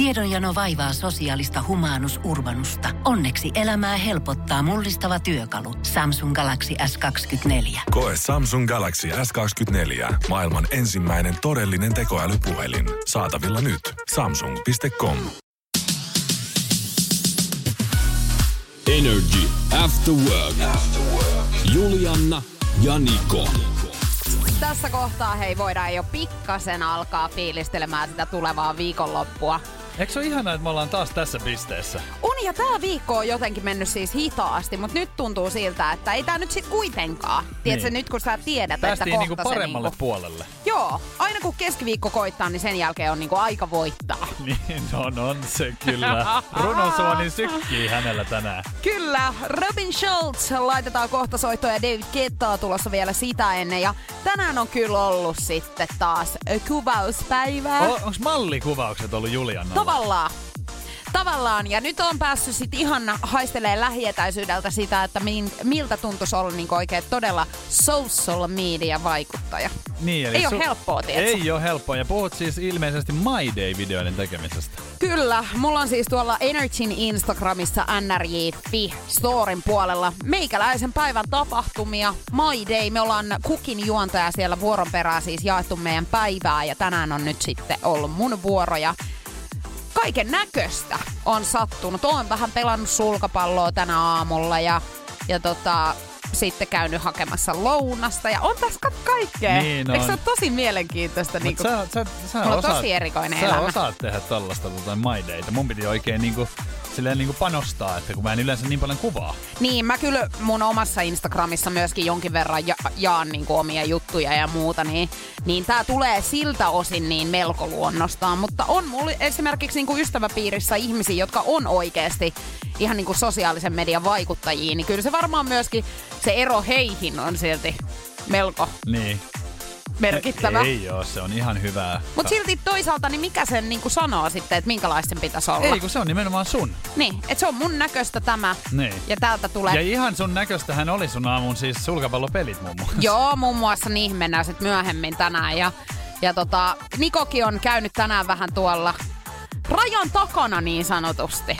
Tiedonjano vaivaa sosiaalista humanus urbanusta. Onneksi elämää helpottaa mullistava työkalu. Samsung Galaxy S24. Koe Samsung Galaxy S24. Maailman ensimmäinen todellinen tekoälypuhelin. Saatavilla nyt. Samsung.com. Energy After Work. Julianna ja Niko. Tässä kohtaa hei voidaan jo pikkasen alkaa fiilistelemään sitä tulevaa viikonloppua. Eikö se ole ihanaa, että me ollaan taas tässä pisteessä? On, ja tää viikko on jotenkin mennyt siis hitaasti, mutta nyt tuntuu siltä, että ei tää nyt sit kuitenkaan. Niin. Tiedätkö, nyt kun sä tiedät, päästiin että kohta niinku paremmalle se niinku puolelle. Joo, aina kun keskiviikko koittaa, niin sen jälkeen on niinku aika voittaa. Niin on se kyllä. Runosuoni sykkii hänellä tänään. Kyllä, Robin Schulz laitetaan kohta soittoa ja David Guettaa tulossa vielä sitä ennen. Ja tänään on kyllä ollut sitten taas kuvauspäivää. Onko mallikuvaukset ollut Juliana? Tavallaan. Ja nyt on päässyt sit ihan haistelee lähietäisyydeltä sitä, että miltä tuntuisi olla niinku oikein todella social media-vaikuttaja. Niin, eli ei ole helppoa, tiedätkö? Ei ole helppoa. Ja puhut siis ilmeisesti My Day-videoiden tekemisestä. Kyllä. Mulla on siis tuolla Energyn Instagramissa nrj.fi storin puolella meikäläisen päivän tapahtumia. My Day. Me ollaan kukin juontaja siellä vuoron perään siis jaettu meidän päivää. Ja tänään on nyt sitten ollut mun vuoroja. Kaiken näköistä on sattunut. Oon vähän pelannut sulkapalloa tänä aamulla ja sitten käynyt hakemassa lounasta ja on tässä kaikkea. Niin on. Eikö se ole tosi mielenkiintoista? Mut niinku, sä mulla osaat, on tosi erikoinen elämä. Sä osaat tehdä tällaista My Dayta. Mun piti oikein niinku panostaa, että kun mä en yleensä niin paljon kuvaa. Niin, mä kyllä mun omassa Instagramissa myöskin jonkin verran jaan niinku omia juttuja ja muuta, niin tää tulee siltä osin niin melko luonnostaan. Mutta on mulla esimerkiksi niinku ystäväpiirissä ihmisiä, jotka on oikeesti ihan niinku sosiaalisen median vaikuttajia, niin kyllä se varmaan myöskin se ero heihin on silti melko. Niin. Merkittävä. Ei oo, se on ihan hyvää. Mut silti toisaalta, niin mikä sen niinku sanoo sitten, että minkälaisten pitäisi olla? Ei, kun se on nimenomaan sun. Niin, että se on mun näköistä tämä. Niin. Ja täältä tulee. Ja ihan sun näköistähän oli sun aamun siis sulkapallopelit muun muassa. Joo, muun muassa niihin mennään sit myöhemmin tänään. Ja Nikokin on käynyt tänään vähän tuolla rajan takana niin sanotusti.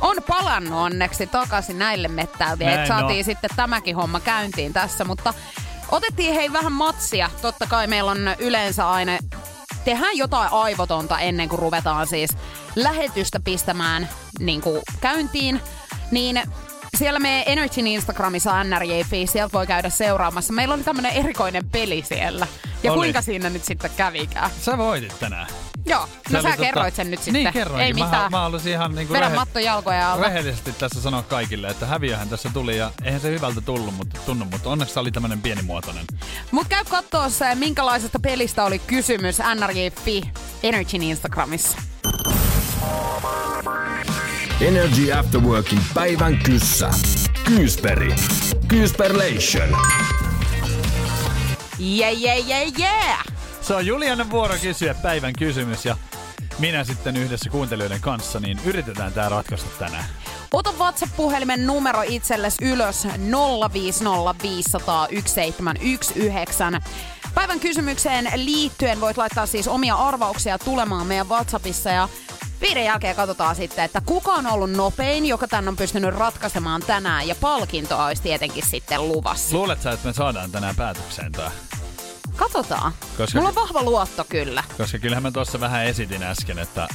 On palannut onneksi takaisin näille mettäytiin, että saatiin sitten tämäkin homma käyntiin tässä, mutta otettiin hei vähän matsia. Totta kai meillä on yleensä aina, tehdään jotain aivotonta ennen kuin ruvetaan siis lähetystä pistämään niin kuin käyntiin. Niin siellä meidän Energyn Instagramissa nrj.fi, sieltä voi käydä seuraamassa. Meillä oli tämmönen erikoinen peli siellä. Ja oli. Kuinka siinä nyt sitten kävikään? Sä voitit tänään. Joo, no sä kerroit sen nyt sitten. Niin kerroinkin. Ei mitään. Mä halusin ihan niinku rehellisesti tässä sanoa kaikille, että häviöhän tässä tuli ja eihän se hyvältä tunnu, mutta onneksi se oli tämmönen pienimuotoinen. Mut käy kattoo se, minkälaisesta pelistä oli kysymys nrj.fi Energyn Instagramissa. Energy Afterworkin päivän kyssä. Kyysperi. Kyysperlation. Yeah. Se on Julianan vuoro kysyä päivän kysymys ja minä sitten yhdessä kuuntelijoiden kanssa niin yritetään tää ratkaista tänään. Ota WhatsApp-puhelimen numero itsellesi ylös 050501719. Päivän kysymykseen liittyen voit laittaa siis omia arvauksia tulemaan meidän WhatsAppissa ja viiden jälkeen katsotaan sitten, että kuka on ollut nopein, joka tän on pystynyt ratkaisemaan tänään ja palkintoa olisi tietenkin sitten luvassa. Luulet sä, että me saadaan tänään päätökseen tää? Katsotaan. Mulla on vahva luotto kyllä. Koska kyllähän mä tuossa vähän esitin äsken, että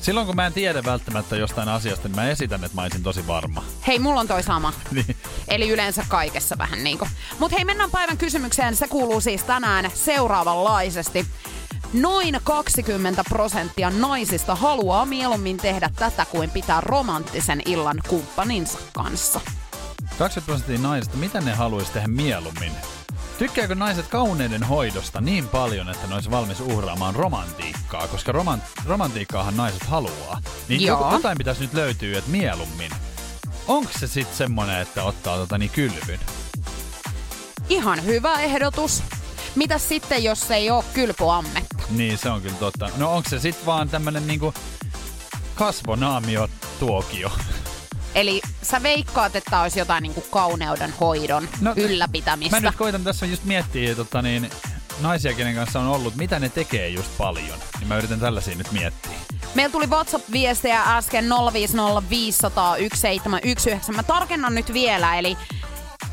silloin kun mä en tiedä välttämättä jostain asiasta, niin mä esitän, että mä olisin tosi varma. Hei, mulla on toi sama. Niin. Eli yleensä kaikessa vähän niinku. Mut hei, mennään päivän kysymykseen. Se kuuluu siis tänään seuraavanlaisesti. Noin 20% naisista haluaa mieluummin tehdä tätä kuin pitää romanttisen illan kumppaninsa kanssa. 20% naisista, mitä ne haluaisi tehdä mieluummin? Tykkääkö naiset kauneiden hoidosta niin paljon, että ne olisi valmis uhraamaan romantiikkaa? Koska romantiikkaahan naiset haluaa. Niin jotain pitäisi nyt löytyä, että mieluummin. Onko se sitten semmoinen, että ottaa kylvyn? Ihan hyvä ehdotus. Mitäs sitten, jos ei ole kylpyammetta? Niin, se on kyllä totta. No onko se sitten vaan tämmönen niinku kasvonaamiotuokio? Eli sä veikkaat, että olisi jotain niinku kauneuden hoidon ylläpitämistä. Mä nyt koitan tässä just miettiä naisia, kenen kanssa on ollut, mitä ne tekee just paljon. Niin mä yritän tällaisia nyt miettiä. Meillä tuli WhatsApp-viestejä äsken 050501719. Mä tarkennan nyt vielä, eli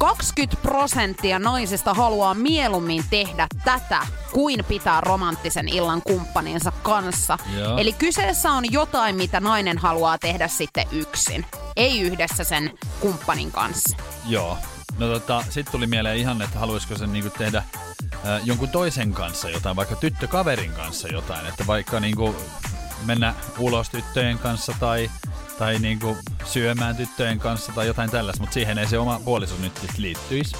20% naisista haluaa mieluummin tehdä tätä kuin pitää romanttisen illan kumppaninsa kanssa. Joo. Eli kyseessä on jotain, mitä nainen haluaa tehdä sitten yksin, ei yhdessä sen kumppanin kanssa. Joo. No sit tuli mieleen ihan, että haluaisiko sen niinku tehdä jonkun toisen kanssa jotain, vaikka tyttökaverin kanssa jotain, että vaikka niinku mennä ulos tyttöjen kanssa tai niinku syömään tyttöjen kanssa tai jotain tällaista, mutta siihen ei se oma puoliso nyt liittyisi.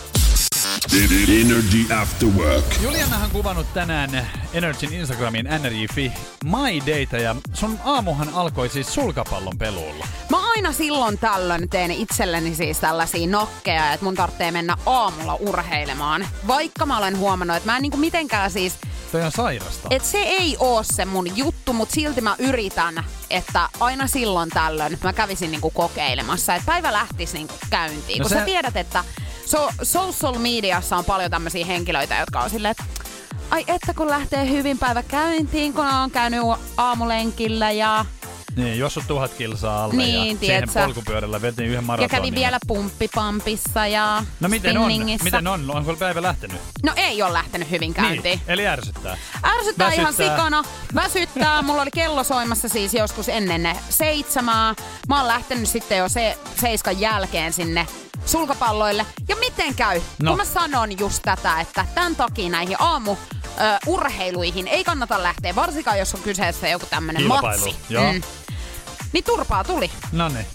Energy After Work. Julianahan kuvannut tänään Energyn Instagramin nrj.fi My Dayta, ja sun aamuhan alkoi siis sulkapallon peluulla. Mä aina silloin tällöin teen itselleni siis tällaisia nokkeja, että mun tarvitsee mennä aamulla urheilemaan. Vaikka mä olen huomannut, että mä en niinku mitenkään siis... Toi on sairasta. Et se ei oo se mun juttu, mut silti mä yritän, että aina silloin tällöin mä kävisin niinku kokeilemassa, että päivä lähtisi niinku käyntiin. No kun sä tiedät, että... social mediassa on paljon tämmöisiä henkilöitä, jotka on silleen, että ai että kun lähtee hyvin päivä käyntiin, kun on käynyt aamulenkillä ja... Niin, jos on 1000 kilsaa alle niin, ja tiiätsä. Siihen polkupyörällä vetin yhden maratonin. Ja kävi vielä pumppipampissa ja no miten spinningissä. Miten on? Onko päivä lähtenyt? No ei ole lähtenyt hyvin käyntiin. Niin, eli ärsyttää. Ärsyttää väsyttää. Ihan sikana. Väsyttää. Mulla oli kello soimassa siis joskus ennen 7. Mä oon lähtenyt sitten jo 7 jälkeen sinne sulkapalloille. Ja miten käy? No. Kun mä sanon just tätä, että tämän takia näihin urheiluihin ei kannata lähteä, varsinkaan jos on kyseessä joku tämmönen matsi. Niin turpaa tuli. No niin.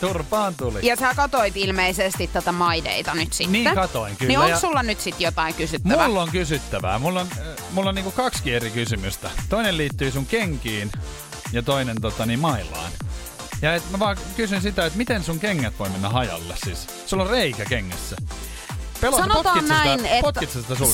Turpaan tuli. Ja sä katoit ilmeisesti tätä My Dayta nyt sitten. Niin katoin, kyllä. Niin onko sulla nyt sitten jotain kysyttävää? Mulla on kysyttävää. Mulla on niinku 2 eri kysymystä. Toinen liittyy sun kenkiin ja toinen mailaan. Ja mä vaan kysyn sitä, että miten sun kengät voi mennä hajalle siis? Sulla on reikä kengässä.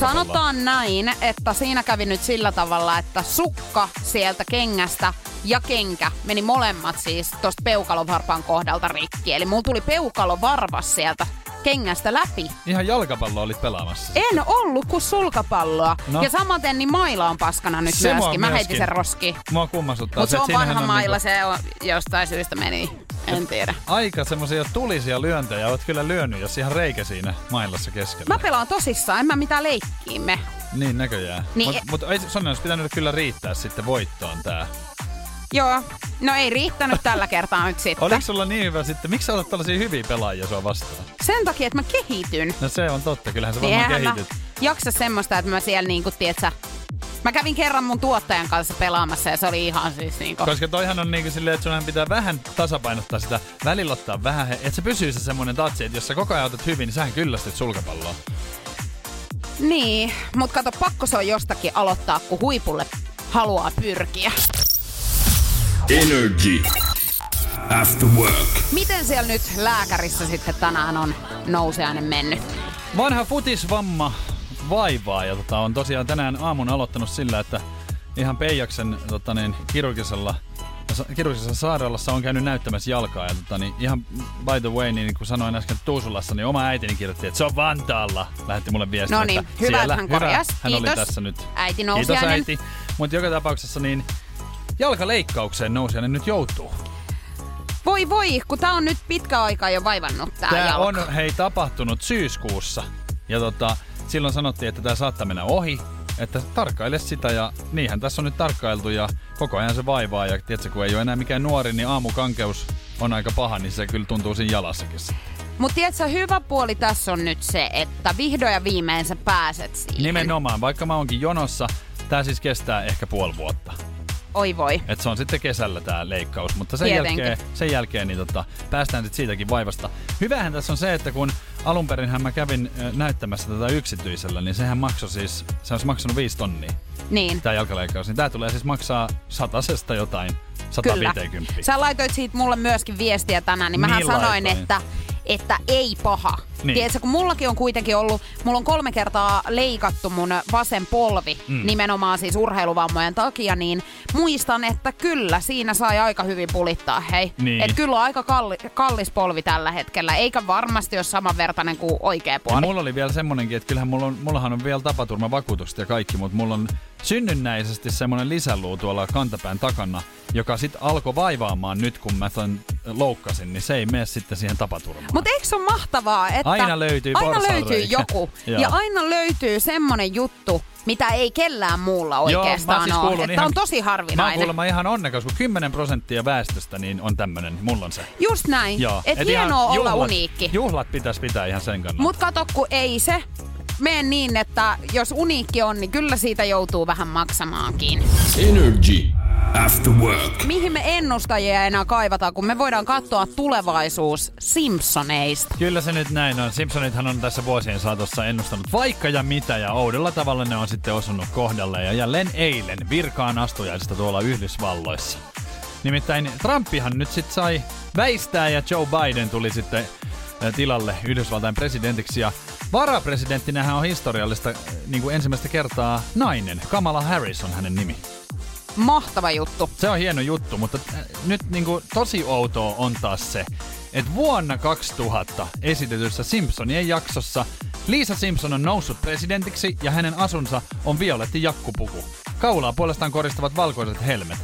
Sanotaan näin, että siinä kävi nyt sillä tavalla, että sukka sieltä kengästä ja kenkä meni molemmat siis tosta peukalovarpan kohdalta rikki. Eli mulla tuli peukalovarvas sieltä kengästä läpi. Ihan jalkapalloa olit pelaamassa. En ollut kuin sulkapalloa. No. Ja samaten niin maila on paskana nyt se myöskin. Mä heitin sen roskiin. Mua kummasuttaa. Mut se on vanha maila, se on jostain syystä meni. En tiedä. Aika semmoisia tulisia lyöntejä oot kyllä lyönyt, jos ihan reikä siinä mailassa keskellä. Mä pelaan tosissaan, en mä mitään leikkiimme. Niin näköjään. Niin mutta Sonja, olisi pitänyt kyllä riittää sitten voittoon tää. Joo, no ei riittänyt tällä kertaa nyt sitten. Oliko sulla niin hyvä sitten? Miksi sä otat tällaisia hyviä pelaajia sua vastaan? Sen takia, että mä kehityn. No se on totta, kyllähän sä varmaan kehityt. Mä jaksa semmoista, että mä siellä niinku, tietsä... Mä kävin kerran mun tuottajan kanssa pelaamassa ja se oli ihan siis niinku... Koska toihan on niinku silleen, että sunhan pitää vähän tasapainottaa sitä, välillä ottaa vähän, että se pysyy se semmonen tatsi, että jos sä koko ajan otat hyvin, niin sähän kyllästyt sulkapalloa. Niin, mut kato, pakko se on jostakin aloittaa, kun huipulle haluaa pyrkiä. Energy After Work. Miten siellä nyt lääkärissä sitten tänään on Nousiainen mennyt? Vanha futisvamma vaivaa ja on tosiaan tänään aamun aloittanut sillä, että ihan Peijaksen kirurgisessa sairaalassa on käynyt näyttämässä jalkaa. Ja, ihan by the way, niin kuin sanoin äsken Tuusulassa, niin oma äitini kirjoitti, että se on Vantaalla. Lähetti mulle viestin, no niin, että hyvä, siellä. Hän korjasi. Hän oli tässä nyt. Äiti Nousiainen. Kiitos äiti. Mutta joka tapauksessa niin jalkaleikkaukseen Nousiainen nyt joutuu. Voi, kun tää on nyt pitkä aika jo vaivannut tää jalka. On tapahtunut syyskuussa. Ja silloin sanottiin, että tämä saattaa mennä ohi, että tarkkaile sitä, ja niinhän tässä on nyt tarkkailtu, ja koko ajan se vaivaa, ja tiedätkö, kun ei ole enää mikään nuori, niin aamukankeus on aika paha, niin se kyllä tuntuu siinä jalassakin. Mutta tiedätkö, hyvä puoli tässä on nyt se, että vihdoin ja viimein sä pääset siihen. Nimenomaan, vaikka mä oonkin jonossa, tää siis kestää ehkä 5 vuotta. Oi voi. Et se on sitten kesällä tää leikkaus, mutta sen jälkeen niin päästään sitten siitäkin vaivasta. Hyvähän tässä on se, että kun alunperinhän mä kävin näyttämässä tätä yksityisellä, niin sehän maksoi siis, se olisi maksanut 5 tonnia. Niin. Tää jalkaleikkaus, niin tää tulee siis maksaa 100:sta jotain, 150. Kyllä. Sä laitoit siitä mulle myöskin viestiä tänään, niin mähän sanoin, että että ei paha. Niin. Tiedätkö, kun mullakin on kuitenkin ollut, mulla on 3 kertaa leikattu mun vasen polvi nimenomaan siis urheiluvammojen takia, niin muistan, että kyllä siinä sai aika hyvin pulittaa, hei. Niin. Että kyllä on aika kallis polvi tällä hetkellä, eikä varmasti ole samanvertainen kuin oikea polvi. Ja mulla oli vielä semmonenkin, että kyllähän mullahan on vielä tapaturmavakuutusta ja kaikki, mutta mulla on synnynnäisesti semmoinen lisäluu tuolla kantapään takana, joka sitten alkoi vaivaamaan nyt, kun mä ton loukkasin, niin se ei mene sitten siihen tapaturmaan. Mutta eikö se ole mahtavaa, että aina löytyy joku ja aina löytyy semmoinen juttu, mitä ei kellään muulla oikeastaan siis ole. Että ihan, on tosi harvinainen. Mä oon kuulemma ihan onnekas, kun 10% väestöstä niin on tämmönen, mulla on se. Just näin. Et hienoa olla uniikki. Juhlat pitäisi pitää ihan sen kannalta. Mut kato, kun ei se mene niin, että jos uniikki on, niin kyllä siitä joutuu vähän maksamaankin. Energy After Work. Mihin me ennustajia enää kaivataan, kun me voidaan katsoa tulevaisuus Simpsoneista. Kyllä se nyt näin on. Simpsonithan on tässä vuosien saatossa ennustanut vaikka ja mitä, ja oudella tavalla ne on sitten osunut kohdalle. Ja jälleen eilen virkaan astujaisista tuolla Yhdysvalloissa. Nimittäin Trumpihan nyt sitten sai väistää, ja Joe Biden tuli sitten tilalle Yhdysvaltain presidentiksi. Ja varapresidenttinähän on historiallista niin kuin ensimmäistä kertaa nainen. Kamala Harris on hänen nimi. Mahtava juttu. Se on hieno juttu, mutta nyt niinku tosi outoa on taas se, että vuonna 2000 esitetyssä Simpsonien jaksossa Lisa Simpson on noussut presidentiksi ja hänen asunsa on violetti jakkupuku. Kaulaa puolestaan koristavat valkoiset helmet.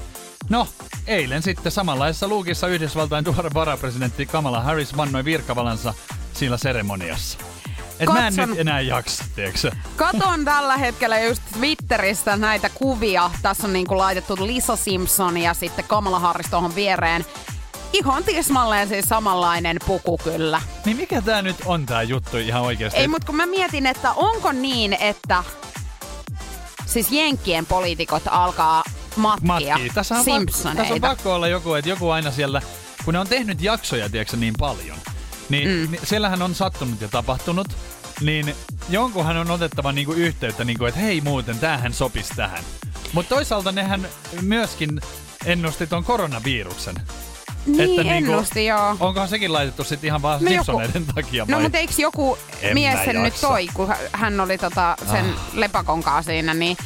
No, eilen sitten samanlaisessa luukissa Yhdysvaltain tuore varapresidentti Kamala Harris vannoi virkavalansa sillä seremoniassa. Et mä en nyt enää jaksa, tiiäksä. Katon tällä hetkellä just Twitteristä näitä kuvia. Tässä on niinku laitettu Lisa Simpson ja sitten Kamala Harris tuohon viereen. Ihan tismalleen siis samanlainen puku kyllä. Niin mikä tää nyt on tää juttu ihan oikeesti? Ei, mut kun mä mietin, että onko niin, että siis jenkkien poliitikot alkaa matkia Simpsoneita. Tässä on pakko olla joku, että joku aina siellä, kun ne on tehnyt jaksoja, tiiäksä, niin paljon. Niin siellähän on sattunut ja tapahtunut, niin jonkunhan on otettava niinku yhteyttä, niinku, että hei muuten, tämähän sopisi tähän. Mutta toisaalta nehän myöskin ennusti tuon koronaviruksen. Niin, että ennusti, niinku, joo. Onkohan sekin laitettu sitten ihan vaan Simpsoneiden takia? No, mutta eikö joku mies sen nyt toi, kun hän oli sen lepakonkaa siinä, niin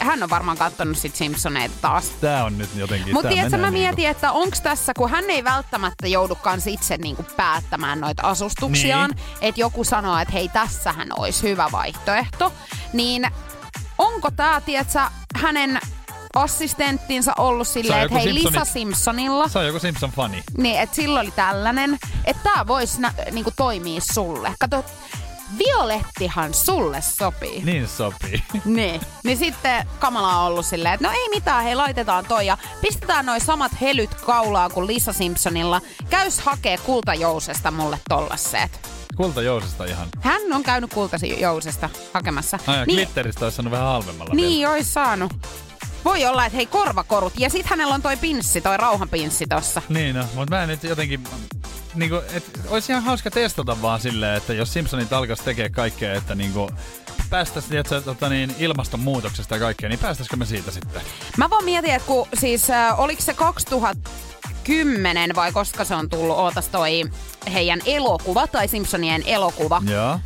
hän on varmaan kattonut sit Simpsoneita taas. Tää on nyt jotenkin. Mutta tiedätkö, mä mietin, että onks tässä, kun hän ei välttämättä joudukaan itse niinku päättämään noita asustuksiaan, niin. Että joku sanoo, että hei, tässähän olisi hyvä vaihtoehto, niin onko tää, tiedätkö, hänen assistenttinsa ollut silleen, että hei, Lisa Simpsonilla. Se on joku Simpson-fani. Niin, että sillä oli tällainen, että tää voisi niinku toimii sulle. Kato, violettihan sulle sopii. Niin sopii. Niin sitten Kamala on ollut silleen, että no ei mitään, hei, laitetaan toi ja pistetään noi samat helyt kaulaa kuin Lisa Simpsonilla. Käys hakee Kultajousesta mulle tollaseet. Kultajousesta ihan. Hän on käynyt Kultajousesta hakemassa. Aja, niin, glitteristä olisi saanut vähän halvemmalla. Niin, vielä. Olisi saanut. Voi olla, että hei, korvakorut. Ja sit hänellä on toi pinssi, toi rauhanpinssi tossa. Niin, no, mut mä nyt jotenkin niinku, olisi ihan hauska testata vaan silleen, että jos Simpsonit alkaisi tekee kaikkea, että niinku päästäisiin ilmastonmuutoksesta ja kaikkea, niin päästäisikö me siitä sitten? Mä vaan mietin, että kun siis oliko se 2010 vai koska se on tullut, ootas toi heidän elokuva tai Simpsonien elokuva. Joo.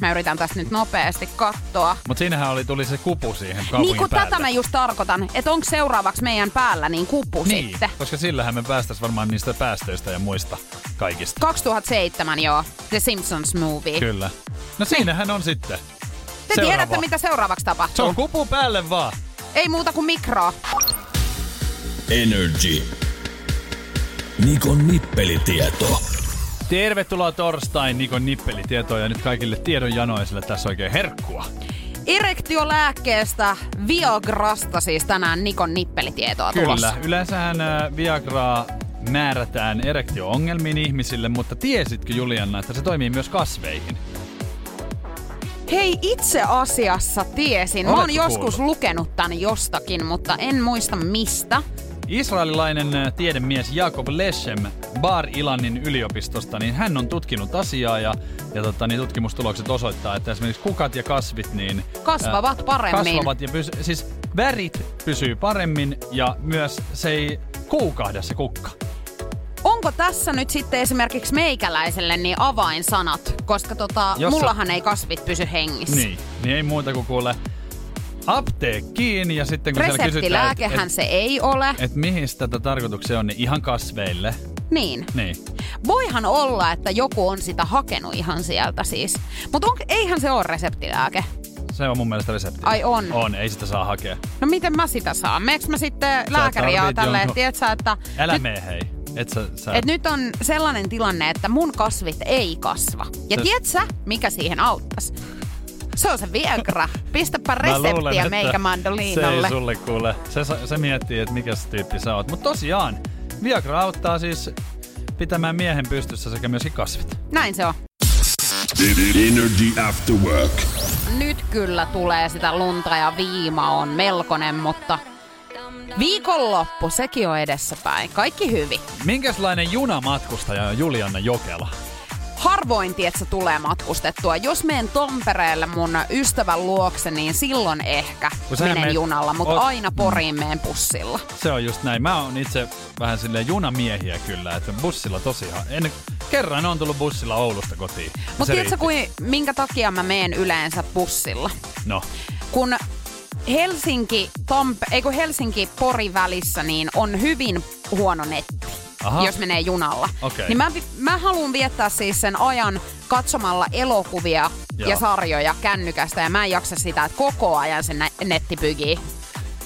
Mä yritän tässä nyt nopeasti katsoa. Mut siinähän tuli se kupu siihen kaupungin niin kuin tätä mä just tarkoitan, että onko seuraavaksi meidän päällä niin kupu sitten. Koska sillähän me päästäis varmaan niistä päästöistä ja muista kaikista. 2007, joo. The Simpsons Movie. Kyllä. No siinähän on sitten. Te tiedätte, mitä seuraavaksi tapahtuu. Se on kupu päälle vaan. Ei muuta kuin mikroa. Energy. Nikon nippelitieto. Tervetuloa torstain Nikon nippelitietoon ja nyt kaikille tiedonjanoisille tässä oikein herkkua. Erektiolääkkeestä Viagrasta siis tänään Nikon nippelitietoa tulossa. Kyllä, yleensähän Viagraa määrätään erektio-ongelmiin ihmisille, mutta tiesitkö, Juliana, että se toimii myös kasveihin? Hei, itse asiassa tiesin. Oletko mä oon joskus lukenut tän jostakin, mutta en muista mistä. Israelilainen tiedemies Jacob Leshem Bar-Ilanin yliopistosta, niin hän on tutkinut asiaa ja tutkimustulokset osoittaa, että esimerkiksi kukat ja kasvit niin kasvavat paremmin. Kasvavat ja siis värit pysyy paremmin ja myös se ei kuukahda se kukka. onko tässä nyt sitten esimerkiksi meikäläiselle niin avainsanat? Koska mullahan ei kasvit pysy hengissä. Niin ei muuta kuin kuule apteekkiin ja sitten kun siellä kysytään... Reseptilääkehän se ei ole. Että mihin tätä tarkoituksia on, niin ihan kasveille. Niin. Voihan olla, että joku on sitä hakenut ihan sieltä siis. Mutta eihän se ole reseptilääke. Se on mun mielestä reseptilääke. Ai on? On, ei sitä saa hakea. No miten mä sitä saan? Meekö mä sitten lääkäriä tälleen, että... Älä mene hei. Et nyt on sellainen tilanne, että mun kasvit ei kasva. Ja tiedätkö, mikä siihen auttaisi? Se on se Viagra. Pistäpä reseptiä luulen, meikä mandoliinalle. Se ei sulle kuule. Se miettii, että mikä tyyppi sä oot. Mutta tosiaan, Viagra auttaa siis pitämään miehen pystyssä sekä myöskin kasvit. Näin se on. Energy After Work. Nyt kyllä tulee sitä lunta ja viima on melkoinen, mutta viikonloppu, sekin on edessäpäin. Kaikki hyvin. Minkälainen junamatkustaja on Juliana Jokela? Harvoin, tietsä, tulee matkustettua. Jos menen Tampereelle mun ystävän luokse, niin silloin ehkä menen junalla, mutta aina Poriin menen bussilla. Se on just näin. Mä oon itse vähän silleen junamiehiä kyllä, että bussilla tosiaan. Kerran on tullut bussilla Oulusta kotiin. Mutta tietsä, minkä takia mä menen yleensä bussilla? No. Kun Helsinki-Pori välissä niin on hyvin huono netti. Aha. Jos menee junalla. Okay. Niin mä haluan viettää siis sen ajan katsomalla elokuvia ja sarjoja kännykästä, ja mä en jaksa sitä, että koko ajan sen netti pygii.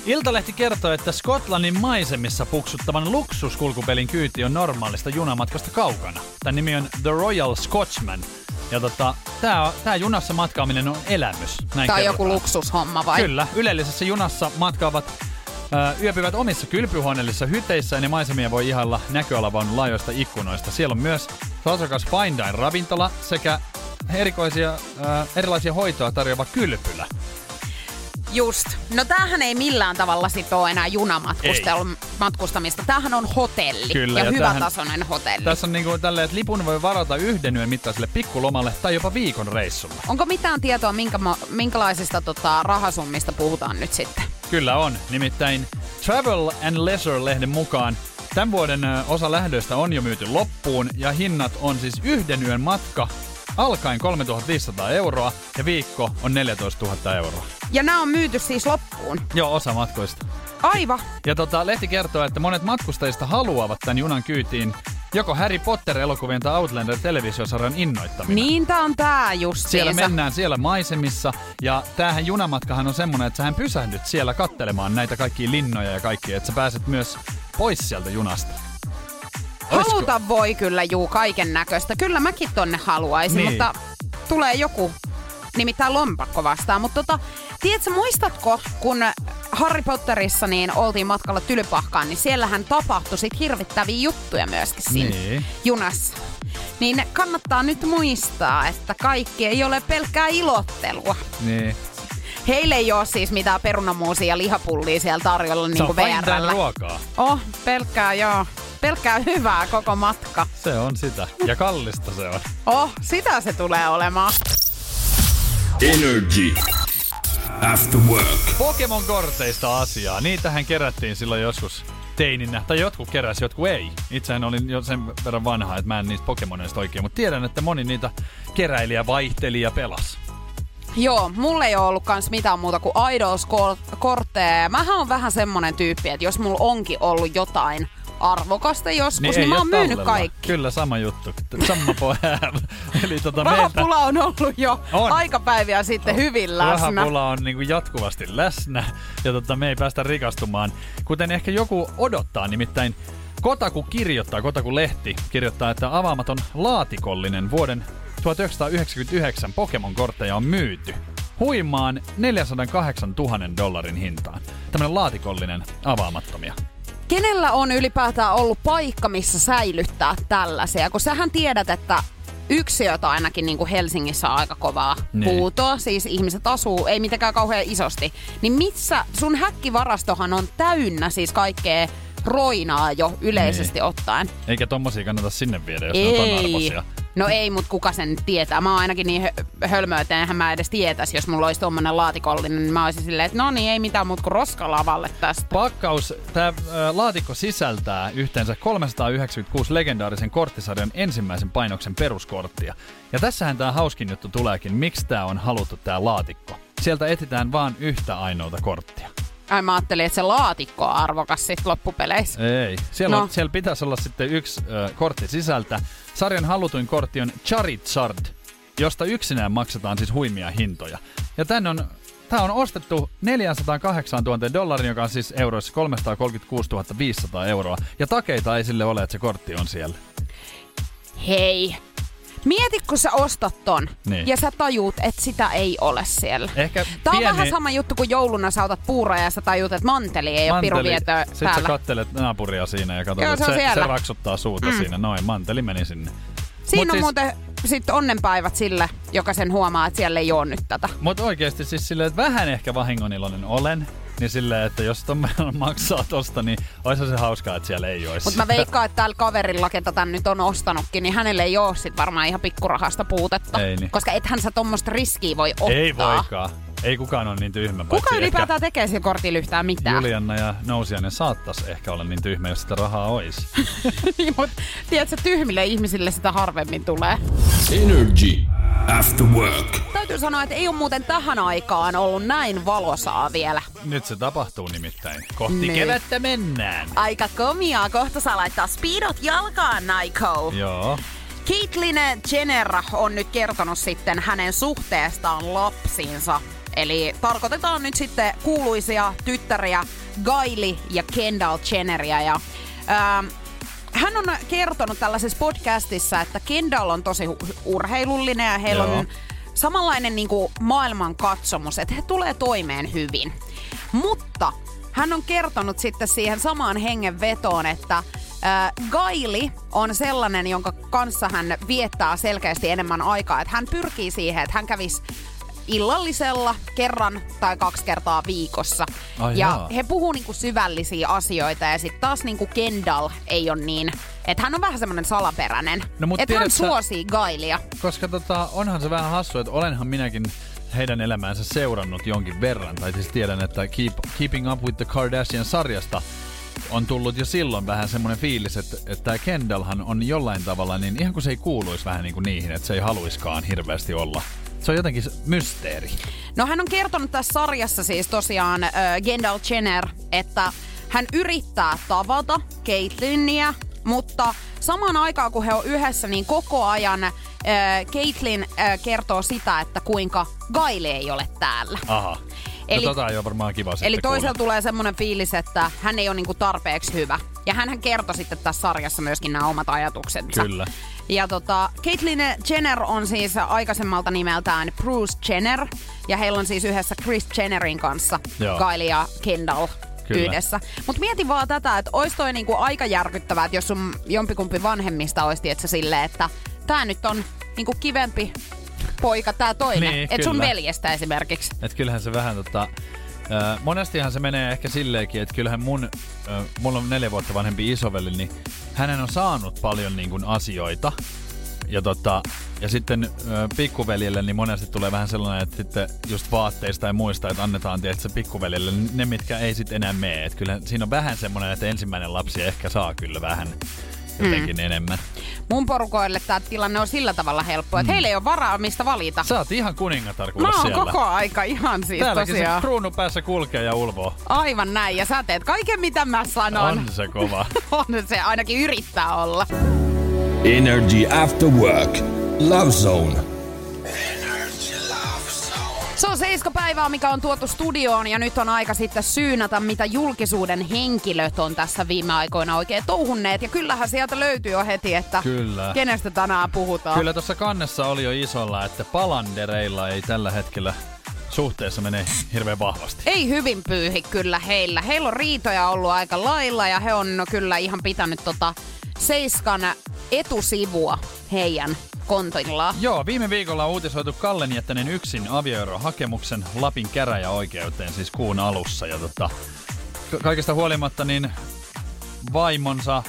Iltalehti kertoo, että Skotlannin maisemissa puksuttavan luksuskulkupelin kyyti on normaalista junamatkasta kaukana. Tämän nimi on The Royal Scotsman. Ja tää junassa matkaaminen on elämys. Näin tää on joku luksushomma vai? Kyllä. Ylellisessä junassa matkaavat yöpyvät omissa kylpyhuoneellisissa hyteissä, ja ne maisemia voi ihailla näköalavan laajoista ikkunoista. Siellä on myös tasokas fine dine ravintola sekä erilaisia hoitoa tarjoava kylpylä. Just. No tämähän ei millään tavalla sit ole enää junamatkustamista. Tämähän on hotelli. Kyllä, ja hyvätasoinen hotelli. Tässä on niinku tälleen, että lipun voi varata yhden yön mittaiselle pikkulomalle tai jopa viikon reissulle. Onko mitään tietoa, minkälaisista rahasummista puhutaan nyt sitten? Kyllä on. Nimittäin Travel and Leisure-lehden mukaan tämän vuoden osa lähdöistä on jo myyty loppuun, ja hinnat on siis yhden yön matka alkaen 3 500 euroa, ja viikko on 14 000 euroa. Ja nämä on myyty siis loppuun? Joo, osa matkoista. Aivan. Ja lehti kertoo, että monet matkustajista haluavat tämän junan kyytiin joko Harry Potter-elokuvien tai Outlander-televisiosarjan innoittaminen. Niin tää on tää justiinsa. Siellä mennään siellä maisemissa, ja tämähän junamatkahan on semmoinen, että sähän pysähdyt siellä kattelemaan näitä kaikkia linnoja ja kaikkia, että sä pääset myös pois sieltä junasta. Haluta voi kyllä kaiken näköistä. Kyllä mäkin tonne haluaisin, niin. Mutta tulee joku nimittäin lompakko vastaan. Mutta tiedätkö, muistatko, kun Harry Potterissa niin oltiin matkalla Tylypahkaan, niin siellähän tapahtui sit hirvittäviä juttuja myöskin siinä junassa. Niin kannattaa nyt muistaa, että kaikki ei ole pelkkää ilottelua. Niin. Heille ei ole siis mitään perunamuusia ja lihapullia siellä tarjolla niin kuin VR:llä. Se on vain ruokaa. Pelkkää joo. Pelkkää hyvää koko matka. Se on sitä. Ja kallista se on. Sitä se tulee olemaan. Energy After Work. Pokemon-korteista asiaa. Niitähän kerättiin silloin joskus teininä. Tai jotkut keräsi, jotkut ei. Itsehän olin jo sen verran vanha, että mä en niistä Pokemonista oikein. Mutta tiedän, että moni niitä keräilijä vaihteli ja pelasi. Joo, mulla ei ole ollut kans mitään muuta kuin Idols-kortteja. Mähän on vähän semmonen tyyppi, että jos mulla onkin ollut jotain arvokasta joskus, niin mä oon myynyt kaikki. Kyllä, sama juttu. Sama pohjäävä. Rahapula on ollut jo aikapäiviä sitten hyvin läsnä. Rahapula on niin kuin jatkuvasti läsnä, ja me ei päästä rikastumaan. Kuten ehkä joku odottaa, nimittäin Kotaku-lehti kirjoittaa, että avaamaton laatikollinen vuoden 1999 Pokemon-kortteja on myyty huimaan $408,000 hintaan. Tämmönen laatikollinen avaamattomia. Kenellä on ylipäätään ollut paikka, missä säilyttää tällaisia? Kun sähän tiedät, että yksiöt ainakin niin kuin Helsingissä on aika kovaa puutoa. Siis ihmiset asuu, ei mitenkään kauhean isosti. Niin missä, sun häkkivarastohan on täynnä siis kaikkea roinaa jo yleisesti ottaen. Eikä tommosia kannata sinne viedä, jos ne on arvoisia. No ei, mut kuka sen tietää? Mä oon ainakin niin hölmöä, että enhän mä edes tietäisi, jos mulla olisi tommonen laatikollinen. Niin mä olisin silleen, että no niin, ei mitään mut kuin roskalavalle tästä. Pakkaus, tää laatikko sisältää yhteensä 396 legendaarisen korttisarjan ensimmäisen painoksen peruskorttia. Ja tässähän tää hauskin juttu tuleekin, miksi tää on haluttu tää laatikko. Sieltä etsitään vaan yhtä ainoata korttia. Ai mä ajattelin, että se laatikko on arvokas sit loppupeleissä. Ei. Siellä, no. Siellä pitäisi olla sitten yksi kortti sisältä. Sarjan halutuin kortti on Charizard, josta yksinään maksetaan siis huimia hintoja. Ja tää on ostettu $408,000, joka on siis euroissa €336,500. Ja takeita ei sille ole, että se kortti on siellä. Hei. Mieti, kun sä ostat ton niin. Ja sä tajuut, että sitä ei ole siellä. Tää on vähän sama juttu, kuin jouluna sä otat puuroa ja sä tajuut, että manteli ei ole pirunvietöä täällä. Sitten sä kattelet naapuria siinä ja katsot, että se raksuttaa suuta siinä. Noin, manteli meni sinne. Siinä mut on siis... muuten sitten onnenpäivät sille, joka sen huomaa, että siellä ei oo nyt tätä. Mut oikeesti siis silleen, että vähän ehkä vahingoniloinen olen. Niin silleen, että jos tuon maksaa tosta, niin olisi se hauskaa, että siellä ei olisi. Mutta mä veikkaan, että täällä kaverilla, ketä tän nyt on ostanutkin, niin hänelle ei ole sit varmaan ihan pikkurahasta puutetta. Ei niin. Koska ethän sä tommoista riskiä voi ottaa. Ei voikaan. Ei kukaan ole niin tyhmä. Kukaan ylipäätään tekee sillä kortilla yhtään mitään. Julianna ja Nousiainen saattaisi ehkä olla niin tyhmä, jos sitä rahaa olisi. Niin, mutta tiedätkö, tyhmille ihmisille sitä harvemmin tulee. Energy After Work. Täytyy sanoa, että ei ole muuten tähän aikaan ollut näin valosaa vielä. Nyt se tapahtuu nimittäin. Kohti kevättä mennään. Aika komiaa. Kohta saa laittaa speedot jalkaan, Naiko. Joo. Caitlyn Jenner on nyt kertonut sitten hänen suhteestaan lapsiinsa. Eli tarkoitetaan nyt sitten kuuluisia tyttäriä Kylie ja Kendall Jenneria. Ja, hän on kertonut tällaisessa podcastissa, että Kendall on tosi urheilullinen ja heillä on samanlainen niin kuin maailmankatsomus, että he tulee toimeen hyvin. Mutta hän on kertonut sitten siihen samaan hengenvetoon, että Kylie on sellainen, jonka kanssa hän viettää selkeästi enemmän aikaa. Että hän pyrkii siihen, että hän kävisi illallisella kerran tai 2 kertaa viikossa. Ai ja jaa. He puhuu niinku syvällisiä asioita ja sitten taas niinku Kendall ei ole niin. Että hän on vähän semmoinen salaperäinen. No, että hän suosii Kylea. Koska onhan se vähän hassu, että olenhan minäkin heidän elämäänsä seurannut jonkin verran. Tai siis tiedän, että Keeping Up with the Kardashian-sarjasta on tullut jo silloin vähän semmoinen fiilis, että tämä Kendallhan on jollain tavalla niin ihan kuin se ei kuuluisi vähän niin kuin niihin, että se ei haluiskaan hirveästi olla. Se on jotenkin mysteeri. No hän on kertonut tässä sarjassa siis tosiaan Kendall Jenner, että hän yrittää tavata Caitlynia, mutta samaan aikaan kun he on yhdessä, niin koko ajan Caitlyn kertoo sitä, että kuinka Kylie ei ole täällä. Aha. Eli, no ei ole varmaan kiva sitten toisella tulee semmoinen fiilis, että hän ei ole niinku tarpeeksi hyvä. Ja hänhän kertoi sitten tässä sarjassa myöskin nämä omat ajatuksensa. Kyllä. Ja Caitlyn Jenner on siis aikaisemmalta nimeltään Bruce Jenner. Ja heillä on siis yhdessä Kris Jennerin kanssa, Kylie ja Kendall. Kyllä. Yhdessä. Mutta mieti vaan tätä, että ois toi niinku aika järkyttävää, että jos sun jompikumpi vanhemmista ois tietysti silleen, että tää nyt on niinku kivempi poika tää toinen, niin, et sun veljestä esimerkiksi. Et kyllähän se vähän monestihan se menee ehkä silleenkin, että kyllähän mulla on 4 vuotta vanhempi isoveli, niin hänen on saanut paljon niin kuin asioita. Ja, ja sitten pikkuveljelle niin monesti tulee vähän sellainen, että sitten just vaatteista ja muista, että annetaan tietysti pikkuveljelle ne, mitkä ei sitten enää mene. Et kyllä siinä on vähän semmoinen, että ensimmäinen lapsi ehkä saa kyllä vähän jotenkin enemmän. Mun porukoille tää tilanne on sillä tavalla helppo, että heillä ei ole varaa mistä valita. Sä oot ihan kuningatar kuule siellä. Mä oon koko aika ihan siis täälläkin tosiaan. Se kruunu päässä kulkee ja ulvoo. Aivan näin, ja sä teet kaiken mitä mä sanon. On se kova. On se, ainakin yrittää olla. Energy After Work. Love Zone. Energy Love Zone. Se on 7 päivää, mikä on tuotu studioon ja nyt on aika sitten syynätä, mitä julkisuuden henkilöt on tässä viime aikoina oikein touhunneet. Ja kyllähän sieltä löytyy jo heti, että kyllä. Kenestä tänään puhutaan. Kyllä tuossa kannessa oli jo isolla, että palandereilla ei tällä hetkellä suhteessa menee hirveän vahvasti. Ei hyvin pyyhi kyllä heillä. Heillä on riitoja ollut aika lailla ja he on kyllä ihan pitänyt 7 etusivua heidän kontoillaan. Joo, viime viikolla on uutisoitu Kallen jättäneen yksin avioerohakemuksen Lapin käräjäoikeuteen siis kuun alussa. Ja kaikesta huolimatta niin vaimonsa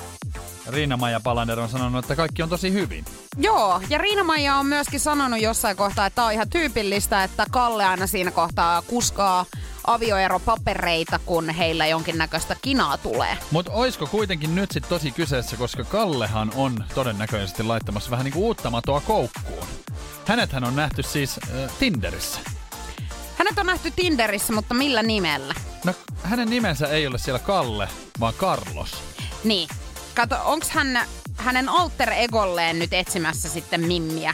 Riina-Maija Palander on sanonut, että kaikki on tosi hyvin. Joo, ja Riina-Maija on myöskin sanonut jossain kohtaa, että tämä on ihan tyypillistä, että Kalle aina siinä kohtaa kuskaa avioeropapereita, kun heillä jonkinnäköistä kinaa tulee. Mutta oisko kuitenkin nyt sit tosi kyseessä, koska Kallehan on todennäköisesti laittamassa vähän niinku uutta matoa koukkuun. Hänethän on nähty siis Tinderissä. Hänet on nähty Tinderissä, mutta millä nimellä? No, hänen nimensä ei ole siellä Kalle, vaan Carlos. Niin. Kato, onks hän hänen alter egolleen nyt etsimässä sitten mimmiä?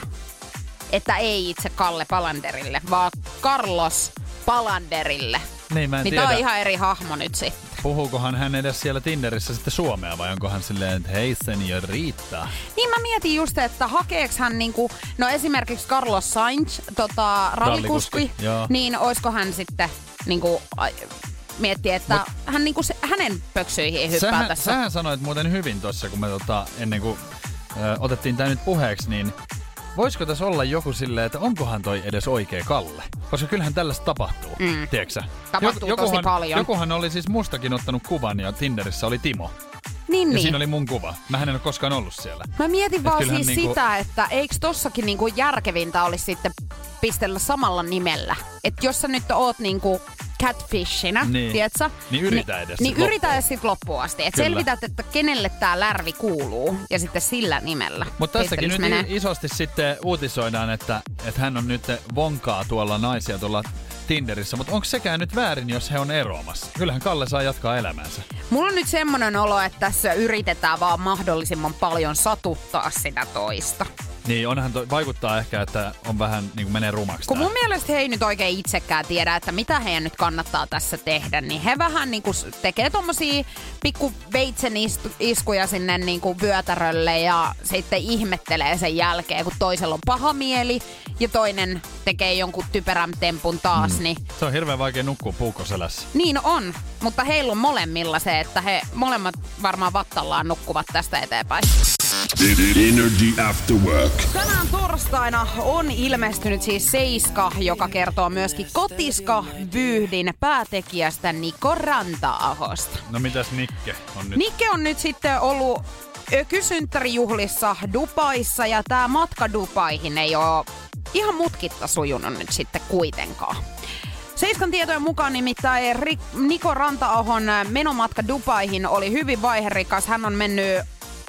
Että ei itse Kalle Palanderille, vaan Carlos Palanderille. Niin, mä en tiedä. Tää on ihan eri hahmo nyt sitten. Puhuukohan hän edes siellä Tinderissä sitten suomea vai onko hän silleen, että hei seniorita? Niin mä mietin just, että hakeeks hän niinku, no esimerkiksi Carlos Sainz, rallikuski, niin oisko hän sitten niinku miettii, että hän niinku hänen pöksyihin hyppää tässä. Sähän sanoit muuten hyvin tossa, kun me ennen kuin otettiin tää nyt puheeksi, niin voisiko tässä olla joku silleen, että onkohan toi edes oikea Kalle? Koska kyllähän tällaista tapahtuu, tiedätkö sä? Tapahtuu tosi paljon. Jokuhan oli siis mustakin ottanut kuvan ja Tinderissä oli Timo. Niin. Ja siinä oli mun kuva. Mähän en ole koskaan ollut siellä. Mä mietin et vaan siis niinku sitä, että eikö tossakin niinku järkevintä olisi sitten pistellä samalla nimellä? Että jos sä nyt oot niinku catfishinä, niin, tiedätkö? Niin yritä edes sit loppuun asti. Että selvität, että kenelle tää lärvi kuuluu ja sitten sillä nimellä. Mutta tässäkin nyt menee isosti sitten uutisoidaan, että hän on nyt vonkaa tuolla naisia tuolla Tinderissä. Mutta onko sekään nyt väärin, jos he on eroamassa? Kyllähän Kalle saa jatkaa elämäänsä. Mulla on nyt semmonen olo, että tässä yritetään vaan mahdollisimman paljon satuttaa sitä toista. Niin, onhan vaikuttaa ehkä, että on vähän niin kuin menee rumaksi. Kun mun mielestä he ei nyt oikein itsekään tiedä, että mitä heidän nyt kannattaa tässä tehdä, niin he vähän niin kuin tekee tommosia pikku veitsen iskuja sinne niin kuin vyötärölle ja sitten ihmettelee sen jälkeen, kun toisella on paha mieli ja toinen tekee jonkun typerän tempun taas. Niin. Se on hirveän vaikea nukkua puukkoselässä. Niin on, mutta heillä on molemmilla se, että he molemmat varmaan vattallaan nukkuvat tästä eteenpäin. Energy After Work. Tänään torstaina on ilmestynyt siis Seiska, joka kertoo myöskin Kotiska-vyyhdin päätekijästä Niko Ranta-ahosta. No mitäs Nikke on nyt? Nikke on nyt sitten ollut ökysynttärijuhlissa Dubaissa ja tää matka Dubaihin ei oo ihan mutkitta sujunut nyt sitten kuitenkaan. Seiskan tietojen mukaan nimittäin Niko Ranta-ahon menomatka Dubaihin oli hyvin vaiherikas. Hän on mennyt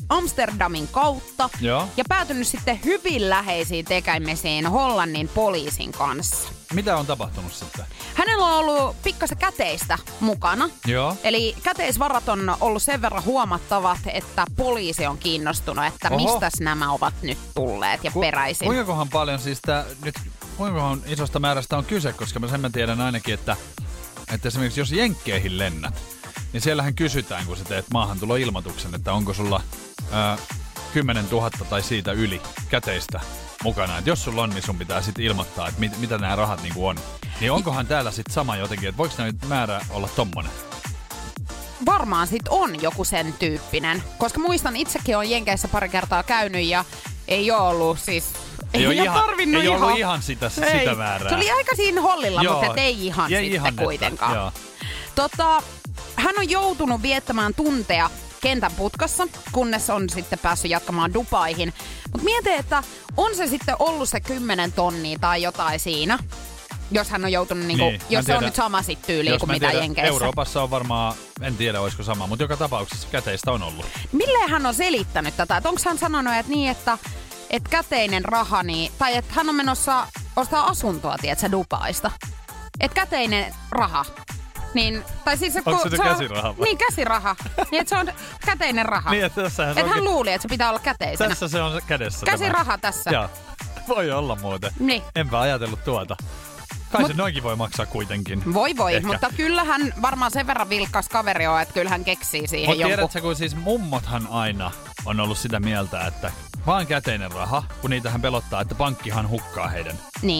Amsterdamin kautta ja päätynyt sitten hyvin läheisiin tekemisiin Hollannin poliisin kanssa. Mitä on tapahtunut sitten? Hänellä on ollut pikkasen käteistä mukana. Joo. Eli käteisvarat on ollut sen verran huomattavat, että poliisi on kiinnostunut, että mistäs nämä ovat nyt tulleet ja peräisin. Kuinkakohan paljon siis nyt kuinkakohan isosta määrästä on kyse, koska mä sen tiedän ainakin, että esimerkiksi jos Jenkkeihin lennät, niin siellähän kysytään, kun sä teet maahantuloilmoituksen, että onko sulla 10 000 tai siitä yli käteistä mukana. Et jos sulla on, niin sun pitää sitten ilmoittaa, että mitä nämä rahat niinku on. Niin onkohan täällä sitten sama jotenkin, että voiko näitä määrä olla tommonen? Varmaan sit on joku sen tyyppinen, koska muistan itsekin on Jenkeissä pari kertaa käynyt ja ei ole ollut siis... Ei ollut ihan sitä määrää. Se oli aika siinä hollilla, mutta ei ihan sitten kuitenkaan. Hän on joutunut viettämään tunteja kentän putkassa, kunnes on sitten päässyt jatkamaan Dubaihin. Mutta mietin, että on se sitten ollut se 10 tonnia tai jotain siinä, jos hän on joutunut, jos se on nyt sama sitten tyyliin kuin mitä Jenkeissä. Euroopassa on varmaan, en tiedä olisiko sama, mutta joka tapauksessa käteistä on ollut. Milleen hän on selittänyt tätä? Onko hän sanonut, että käteinen raha, tai että hän on menossa ostaa asuntoa, tiedätkö, Dubaista? Että käteinen raha. Niin, tai siis onko se käsiraha? Niin, käsiraha. Niin, että se on käteinen raha. Niin, että hän luuli, että se pitää olla käteisenä. Tässä se on kädessä. Käsiraha tämä. Tässä. Joo. Voi olla muuten. Niin. Enpä ajatellut tuota. Kai se noinkin voi maksaa kuitenkin. Voi, ehkä. Mutta kyllähän varmaan sen verran vilkkas kaveri on, että kyllähän keksii siihen jonkun. Mutta tiedätkö, kun siis mummothan aina on ollut sitä mieltä, että vaan käteinen raha, kun niitähän pelottaa, että pankkihan hukkaa heidän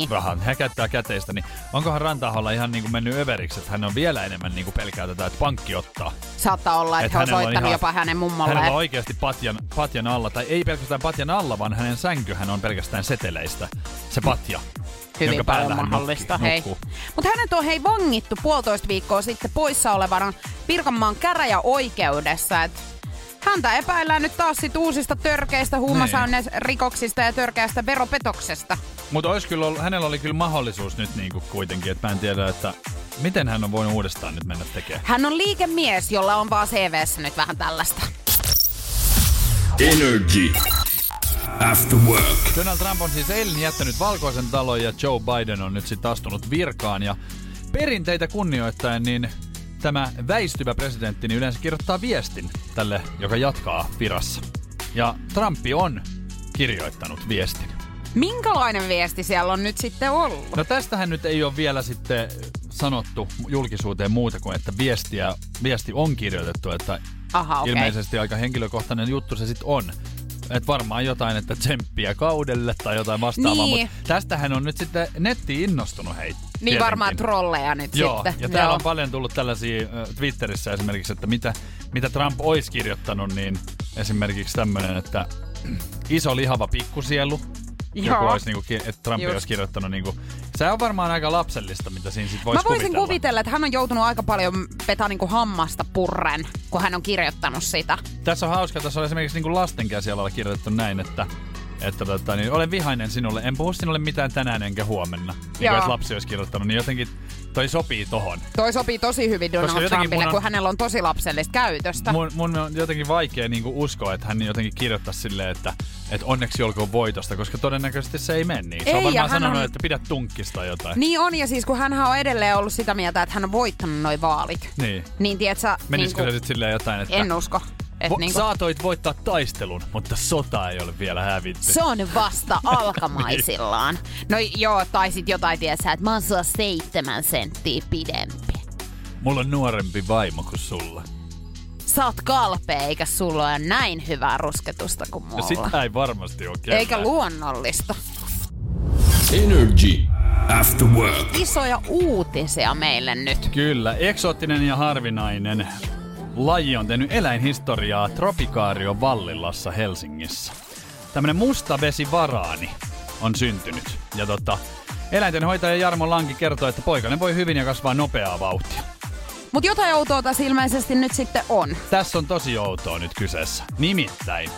rahan. Hän käyttää käteistä, niin onkohan Ranta-aholla ihan niin kuin mennyt överiksi, että hän on vielä enemmän niin kuin pelkää tätä, että pankki ottaa. Saattaa olla, että hän on soittanut jopa hänen mummolleen. Hänellä on oikeasti patjan alla, tai ei pelkästään patjan alla, vaan hänen sänkyhän on pelkästään seteleistä, se patja. Hyvin paljon mahdollista, Mutta hänet on vangittu 1,5 viikkoa sitten poissa olevana Pirkanmaan käräjäoikeudessa, että Häntä epäillään nyt taas sit uusista törkeistä huumausainerikoksista ja törkeästä veropetoksesta. Mutta hänellä oli kyllä mahdollisuus nyt niinku kuitenkin, että mä en tiedä, että miten hän on voinut uudestaan nyt mennä tekemään. Hän on liikemies, jolla on vaan CV:ssä nyt vähän tällaista. Energy. After work. Donald Trump on siis eilen jättänyt Valkoisen talon ja Joe Biden on nyt sitten astunut virkaan. Ja perinteitä kunnioittaen, niin tämä väistyvä presidentti niin yleensä kirjoittaa viestin tälle, joka jatkaa virassa. Ja Trump on kirjoittanut viestin. Minkälainen viesti siellä on nyt sitten ollut? No tästähän nyt ei ole vielä sitten sanottu julkisuuteen muuta kuin, että viesti on kirjoitettu. Että ilmeisesti aika henkilökohtainen juttu se sitten on. Että varmaan jotain, että tsemppiä kaudelle tai jotain vastaavaa, niin. Mutta tästähän on nyt sitten netti innostunut heitä. Niin tietenkin. Varmaan trolleja nyt joo, sitten. Ja täällä on paljon tullut tällaisia Twitterissä esimerkiksi, että mitä Trump olisi kirjoittanut, niin esimerkiksi tämmöinen, että iso lihava pikkusielu. Joku olisi niinku, että Trump olisi kirjoittanut niinku. Se on varmaan aika lapsellista, mitä siinä sit voisi kuvitella. Mä voisin kuvitella, että hän on joutunut aika paljon vetää niinku hammasta purren, kun hän on kirjoittanut sitä. Tässä on hauska, tässä on esimerkiksi niinku lasten käsialalla kirjoitettu näin, että niin, olen vihainen sinulle, en puhu sinulle mitään tänään enkä huomenna. Niin kuin lapsi olisi kirjoittanut, niin jotenkin toi sopii tohon. Toi sopii tosi hyvin Donald Trumpille, kun hänellä on tosi lapsellista käytöstä. Mun on jotenkin vaikea niinku uskoa, että hän jotenkin kirjoittaisi silleen, että onneksi olkoon voitosta, koska todennäköisesti se ei mene niin. Se ei, on varmaan sanonut, että pidä tunkkista jotain. Niin on, ja siis kun hänhän on edelleen ollut sitä mieltä, että hän on voittanut noi vaalit. Niin. Niin tiiätsä, menisikö niin se nyt silleen jotain, että... En usko. Niin saatoit voittaa taistelun, mutta sota ei ole vielä hävitty. Se on vasta alkamaisillaan. Niin. No joo, tai sit jotain tiedätkö, että mä oon sua 7 senttiä pidempi. Mulla on nuorempi vaimo kuin sulla. Sä oot kalpea, eikä sulla ole näin hyvää rusketusta kuin mulla. No sitä ei varmasti ole kellään. Eikä luonnollista. Energy. After work. Isoja uutisia meille nyt. Kyllä, eksoottinen ja harvinainen laji on tehnyt eläinhistoriaa Tropikaario Vallilassa Helsingissä. Tämmönen mustavesivaraani on syntynyt. Ja eläintenhoitaja Jarmo Lanki kertoo, että poikainen voi hyvin ja kasvaa nopeaa vauhtia. Mut jotain outoa tässä ilmeisesti nyt sitten on. Tässä on tosi outoa nyt kyseessä. Nimittäin.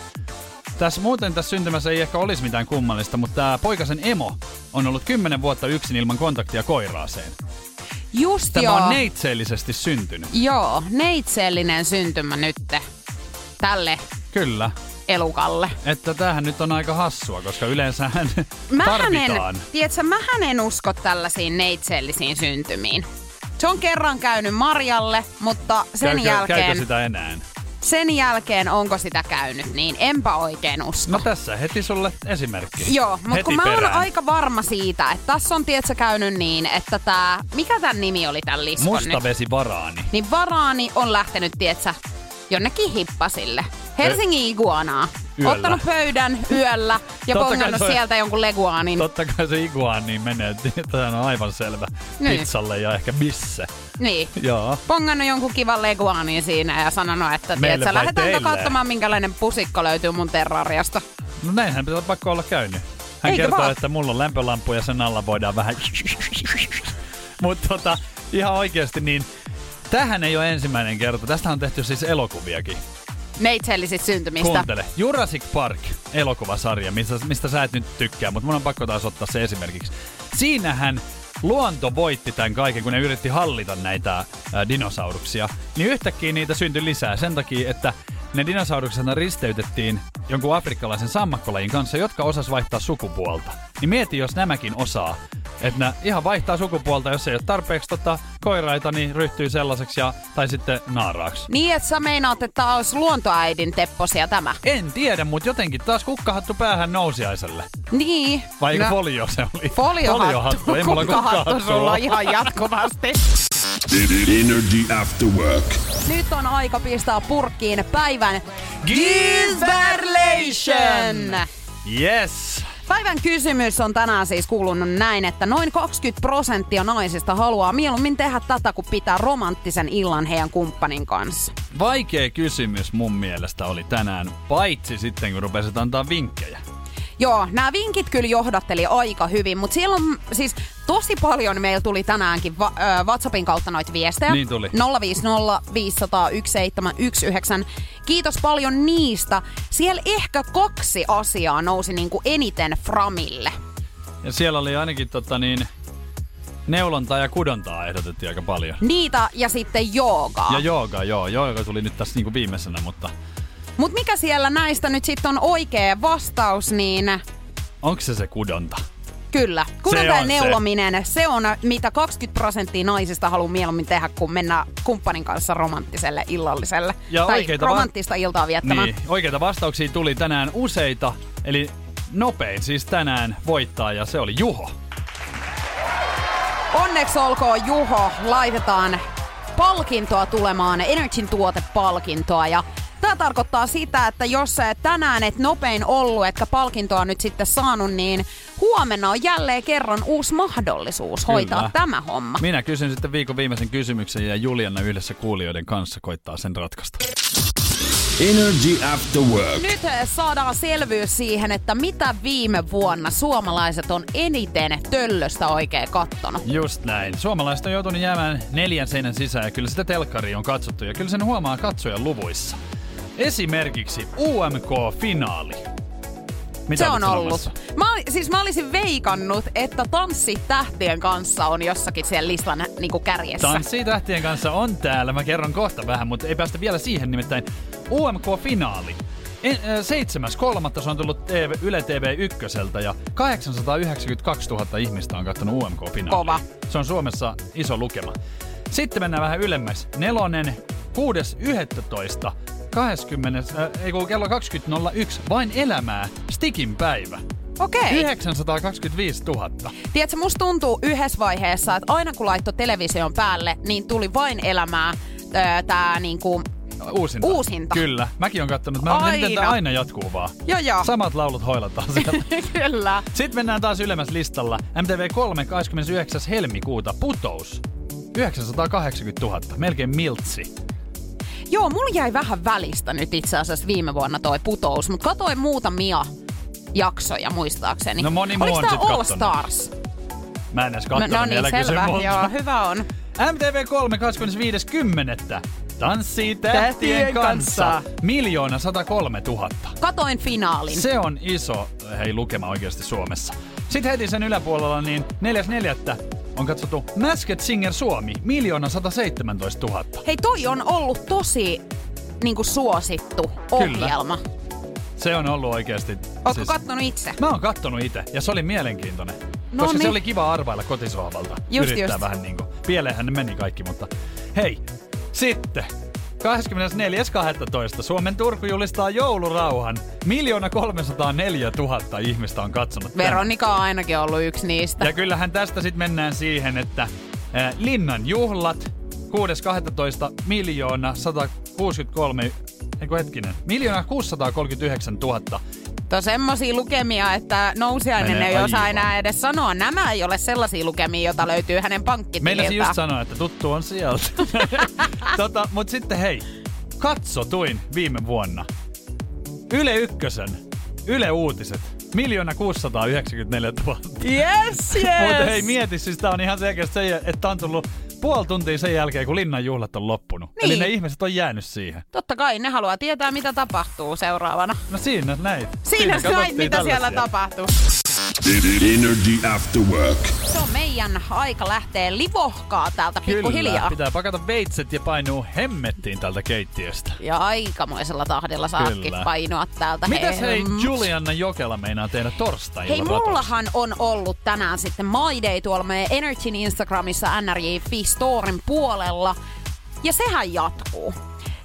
Tässä syntymässä ei ehkä olisi mitään kummallista, mutta tää poikasen emo on ollut 10 vuotta yksin ilman kontaktia koiraaseen. Just tämä on neitseellisesti syntynyt. Joo, neitseellinen syntymä nytte tälle Kyllä. elukalle. Että tämähän nyt on aika hassua, koska yleensähän tarvitaan. Tiedätkö, mähän en usko tällaisiin neitseellisiin syntymiin. Se on kerran käynyt Marjalle, mutta sen jälkeen... Käykö sitä enää? Sen jälkeen onko sitä käynyt, niin enpä oikein usko. No tässä heti sulle esimerkki. Joo, mutta kun mä oon aika varma siitä, että tässä on tietsä käynyt niin, että tää, mikä tän nimi oli tän liskon nyt? Mustavesivaraani. Niin varaani on lähtenyt tietsä jonnekin hippasille. Helsingin iguanaa. Yöllä. Ottanut pöydän yöllä ja kongannut sieltä jonkun leguaanin. Totta kai se iguaaniin menee, tämä on aivan selvä. Niin. Pizzalle ja ehkä missä. Niin. Joo. Pongannut jonkun kivan leguaanin siinä ja sanonut, että tietsä, lähdetäänkö katsomaan minkälainen pusikko löytyy mun terrariasta. No näinhän pitää pakko olla käynyt. Hän Eikä kertoo, vaan. Että mulla on lämpölampu ja sen alla voidaan vähän... Mutta ihan oikeasti niin, tämähän ei ole ensimmäinen kerta. Tästä on tehty siis elokuviakin. Neitsellisistä syntymistä. Kuuntele. Jurassic Park -elokuvasarja, mistä sä et nyt tykkää, mutta mun on pakko taas ottaa se esimerkiksi. Siinähän luonto voitti tämän kaiken, kun ne yritti hallita näitä dinosauruksia. Niin yhtäkkiä niitä syntyi lisää sen takia, että ne dinosaurukset risteytettiin jonkun afrikkalaisen sammakkolajin kanssa, jotka osas vaihtaa sukupuolta. Niin mieti, jos nämäkin osaa. Että nää ihan vaihtaa sukupuolta, jos ei ole tarpeeksi koiraita, niin ryhtyy sellaiseksi tai sitten naaraaksi. Niin, että sä meinaat, että tää olisi luontoäidin tepposia tämä. En tiedä, mutta jotenkin taas kukkahattu päähän nousiaiselle. Niin. Vai eikö folio se oli? Foliohattu. Ei mulla kukkahattu sulla ihan jatkuvasti. Energy After Work. Nyt on aika pistää purkkiin päivän Gizberlation. Yes. Päivän kysymys on tänään siis kuulunut näin, että noin 20% naisista haluaa mieluummin tehdä tätä, kun pitää romanttisen illan heidän kumppanin kanssa. Vaikea kysymys mun mielestä oli tänään, paitsi sitten kun rupesit antaa vinkkejä. Joo, nämä vinkit kyllä johdatteli aika hyvin, mutta siellä on siis tosi paljon meillä tuli tänäänkin WhatsAppin kautta noita viestejä. Niin tuli. 050 500 1719. Kiitos paljon niistä. Siellä ehkä kaksi asiaa nousi niinku eniten framille. Ja siellä oli ainakin neulontaa ja kudontaa ehdotettiin aika paljon. Niitä ja sitten joogaa. Ja joogaa, joo. Jooga tuli nyt tässä niinku viimeisenä, mutta... Mut mikä siellä näistä nyt sitten on oikea vastaus, niin... Onko se kudonta? Kyllä. Kudonta ja neulominen, se on mitä 20% naisista haluaa mieluummin tehdä, kun mennään kumppanin kanssa romanttiselle illalliselle. Ja tai romanttista iltaa viettämään. Niin, oikeita vastauksia tuli tänään useita, eli nopein siis tänään voittaa, ja se oli Juho. Onneksi olkoon Juho, laitetaan palkintoa tulemaan, Energyn tuotepalkintoa, ja tämä tarkoittaa sitä, että jos tänään et nopein ollut, etkä palkintoa nyt sitten saanut, niin huomenna on jälleen kerran uusi mahdollisuus hoitaa tämä homma. Minä kysyn sitten viikon viimeisen kysymyksen ja Juliana yhdessä kuulijoiden kanssa koittaa sen ratkaista. Energy After Work. Nyt saadaan selvyys siihen, että mitä viime vuonna suomalaiset on eniten töllöstä oikein kattonut. Just näin. Suomalaiset on joutunut jäämään 4 seinän sisään ja kyllä sitä telkkaria on katsottu ja kyllä sen huomaa katsojan luvuissa. Esimerkiksi UMK-finaali. Mitä se on ollut? Mä olisin veikannut, että Tanssi tähtien kanssa on jossakin siellä listan niinku kärjessä. Tanssi tähtien kanssa on täällä. Mä kerron kohta vähän, mutta ei päästä vielä siihen nimittäin. UMK-finaali. 7.3. se on tullut Yle TV1 ja 892 000 ihmistä on katsonut UMK-finaali. Kova. Se on Suomessa iso lukema. Sitten mennään vähän ylemmäksi. 4.6.11. kello 20.01. Vain elämää. Stikin päivä. Okei. 925 000. Tiedätkö, musta tuntuu yhdessä vaiheessa, että aina kun laittoi television päälle, niin tuli vain elämää. Tää niinku... Uusinta. Kyllä. Mäkin on kattonut. Mä oon miten tää aina jatkuu vaan. Joo. Samat laulut hoilataan sieltä. Kyllä. Sitten mennään taas ylemmässä listalla. MTV3 29. helmikuuta. Putous. 980 000. Melkein miltsi. Joo, mulla jäi vähän välistä nyt itse asiassa viime vuonna toi Putous, mutta katoin muutamia jaksoja muistaakseni. No moni muu on sit kattonut. All Stars? Mä en edes kattonut. No niin, selvä. Joo, hyvä on. MTV3 25.10. Tanssii tähtien kanssa. 1 103 000. Katoin finaalin. Se on iso lukema oikeasti Suomessa. Sitten heti sen yläpuolella niin 4.4. on katsottu Masked Singer Suomi, 1 117 000. Hei, toi on ollut tosi niinku suosittu ohjelma. Kyllä. Se on ollut oikeasti... Ootko kattonut itse? Mä oon kattonut itse, ja se oli mielenkiintoinen. No koska se oli kiva arvailla kotisohvalta. Yrittää vähän niinku. Pieleenhän ne meni kaikki, mutta hei. Sitten 24.12. Suomen Turku julistaa joulurauhan. 1 304 000 ihmistä on katsonut. Veronika on ainakin ollut yksi niistä. Ja kyllähän tästä sitten mennään siihen, että Linnan juhlat 6.12. 1 639 000. Mutta semmosia lukemia, että nousiainen ei osaa enää edes sanoa. Nämä ei ole sellaisia lukemia, joita löytyy hänen pankkitililtä. Meinasin just sanoa, että tuttu on sieltä. Mut sitten hei, katsotuin viime vuonna. Yle Ykkösen, Yle Uutiset, 1 694 000. Yes! Mutta hei, mieti, siis tää on ihan selkeästi se, että tää on tullut... Puoli tuntia sen jälkeen, kun Linnan juhlat on loppunut. Niin. Eli ne ihmiset on jäänyt siihen. Totta kai, ne haluaa tietää, mitä tapahtuu seuraavana. No siinä näin. Siinä näin, mitä siellä tapahtuu. Energy After Work. Se on meidän aika lähteä livohkaa täältä pikkuhiljaa. Kyllä, pitää pakata veitset ja painua hemmettiin täältä keittiöstä. Ja aikamoisella tahdilla saatkin painua täältä. Mitäs hei Juliana Jokela meinaa tehdä torstaina? Hei, mullahan on ollut tänään sitten My Day tuolla meidän Energyn Instagramissa nrj.fi-storin puolella. Ja sehän jatkuu.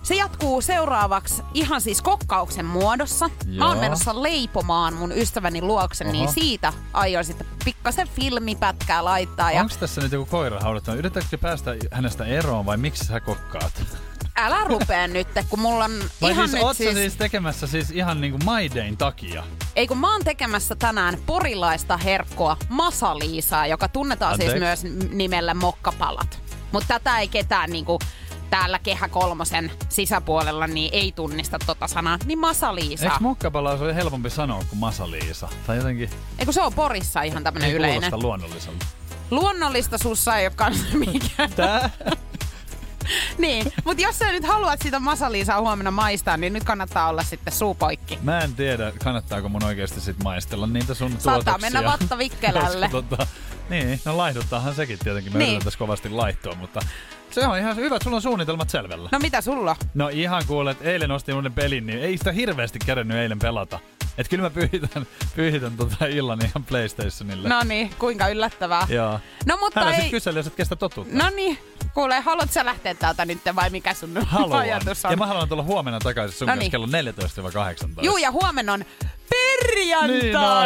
Se jatkuu seuraavaksi ihan siis kokkauksen muodossa. Joo. Mä oon menossa leipomaan mun ystäväni luokse, niin siitä aion sitten pikkasen filmipätkää laittaa. Onko tässä nyt joku koira haudattuna? Yritetäänkö päästä hänestä eroon vai miksi sä kokkaat? Älä rupea nyt, kun mulla on vai ihan siis, nyt siis... siis tekemässä siis ihan niinku My Dayn takia? Ei, kun mä oon tekemässä tänään porilaista herkkoa Masaliisaa, joka tunnetaan siis myös nimellä mokkapalat. Mutta tätä ei ketään niinku... täällä Kehä Kolmosen sisäpuolella niin ei tunnista tota sanaa, niin Masa-Liisa. Eikö mokkapalaa se ole helpompi sanoa kuin Masa-Liisa? Tai jotenkin... Eikö se ole Porissa ihan tämmönen yleinen? Ei kuulosta luonnolliselta. Luonnollista sussa ei ole kanssa mikään. Tää? Niin, mutta jos sä nyt haluat sitä Masa-Liisaa huomenna maistaa, niin nyt kannattaa olla sitten suupoikki. Mä en tiedä, kannattaako mun oikeasti sit maistella niitä sun tuotoksia. Saattaa mennä vattavikkelälle. Niin, no laihduttaahan sekin tietenkin. Me yritetään kovasti laihtua, mutta se on ihan hyvä, että sulla on suunnitelmat selvellä. No mitä sulla? No ihan kuule, että eilen ostin uuden pelin, niin ei sitä hirveästi kädennyt eilen pelata. Et kyllä mä pyyhitän tota illan ihan PlayStationille. No niin, kuinka yllättävää. Joo. No mutta hän ei... Hän on sit kysely, jos et kestä totuutta. No niin. Kuule, haluatko sä lähteä täältä nyt vai mikä sun ajatus on? Ja mä haluan tulla huomenna takaisin sun kanssa kello 14-18. Juu, ja huomenna on perjantai!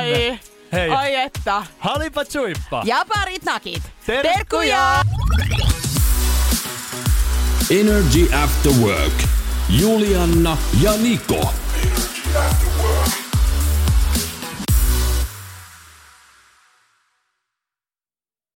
Niin on. Hei. Ai että. Halipa tsuippa! Ja parit nakit! Terkkuja! Energy After Work. Julianna ja Niko. Energy After Work.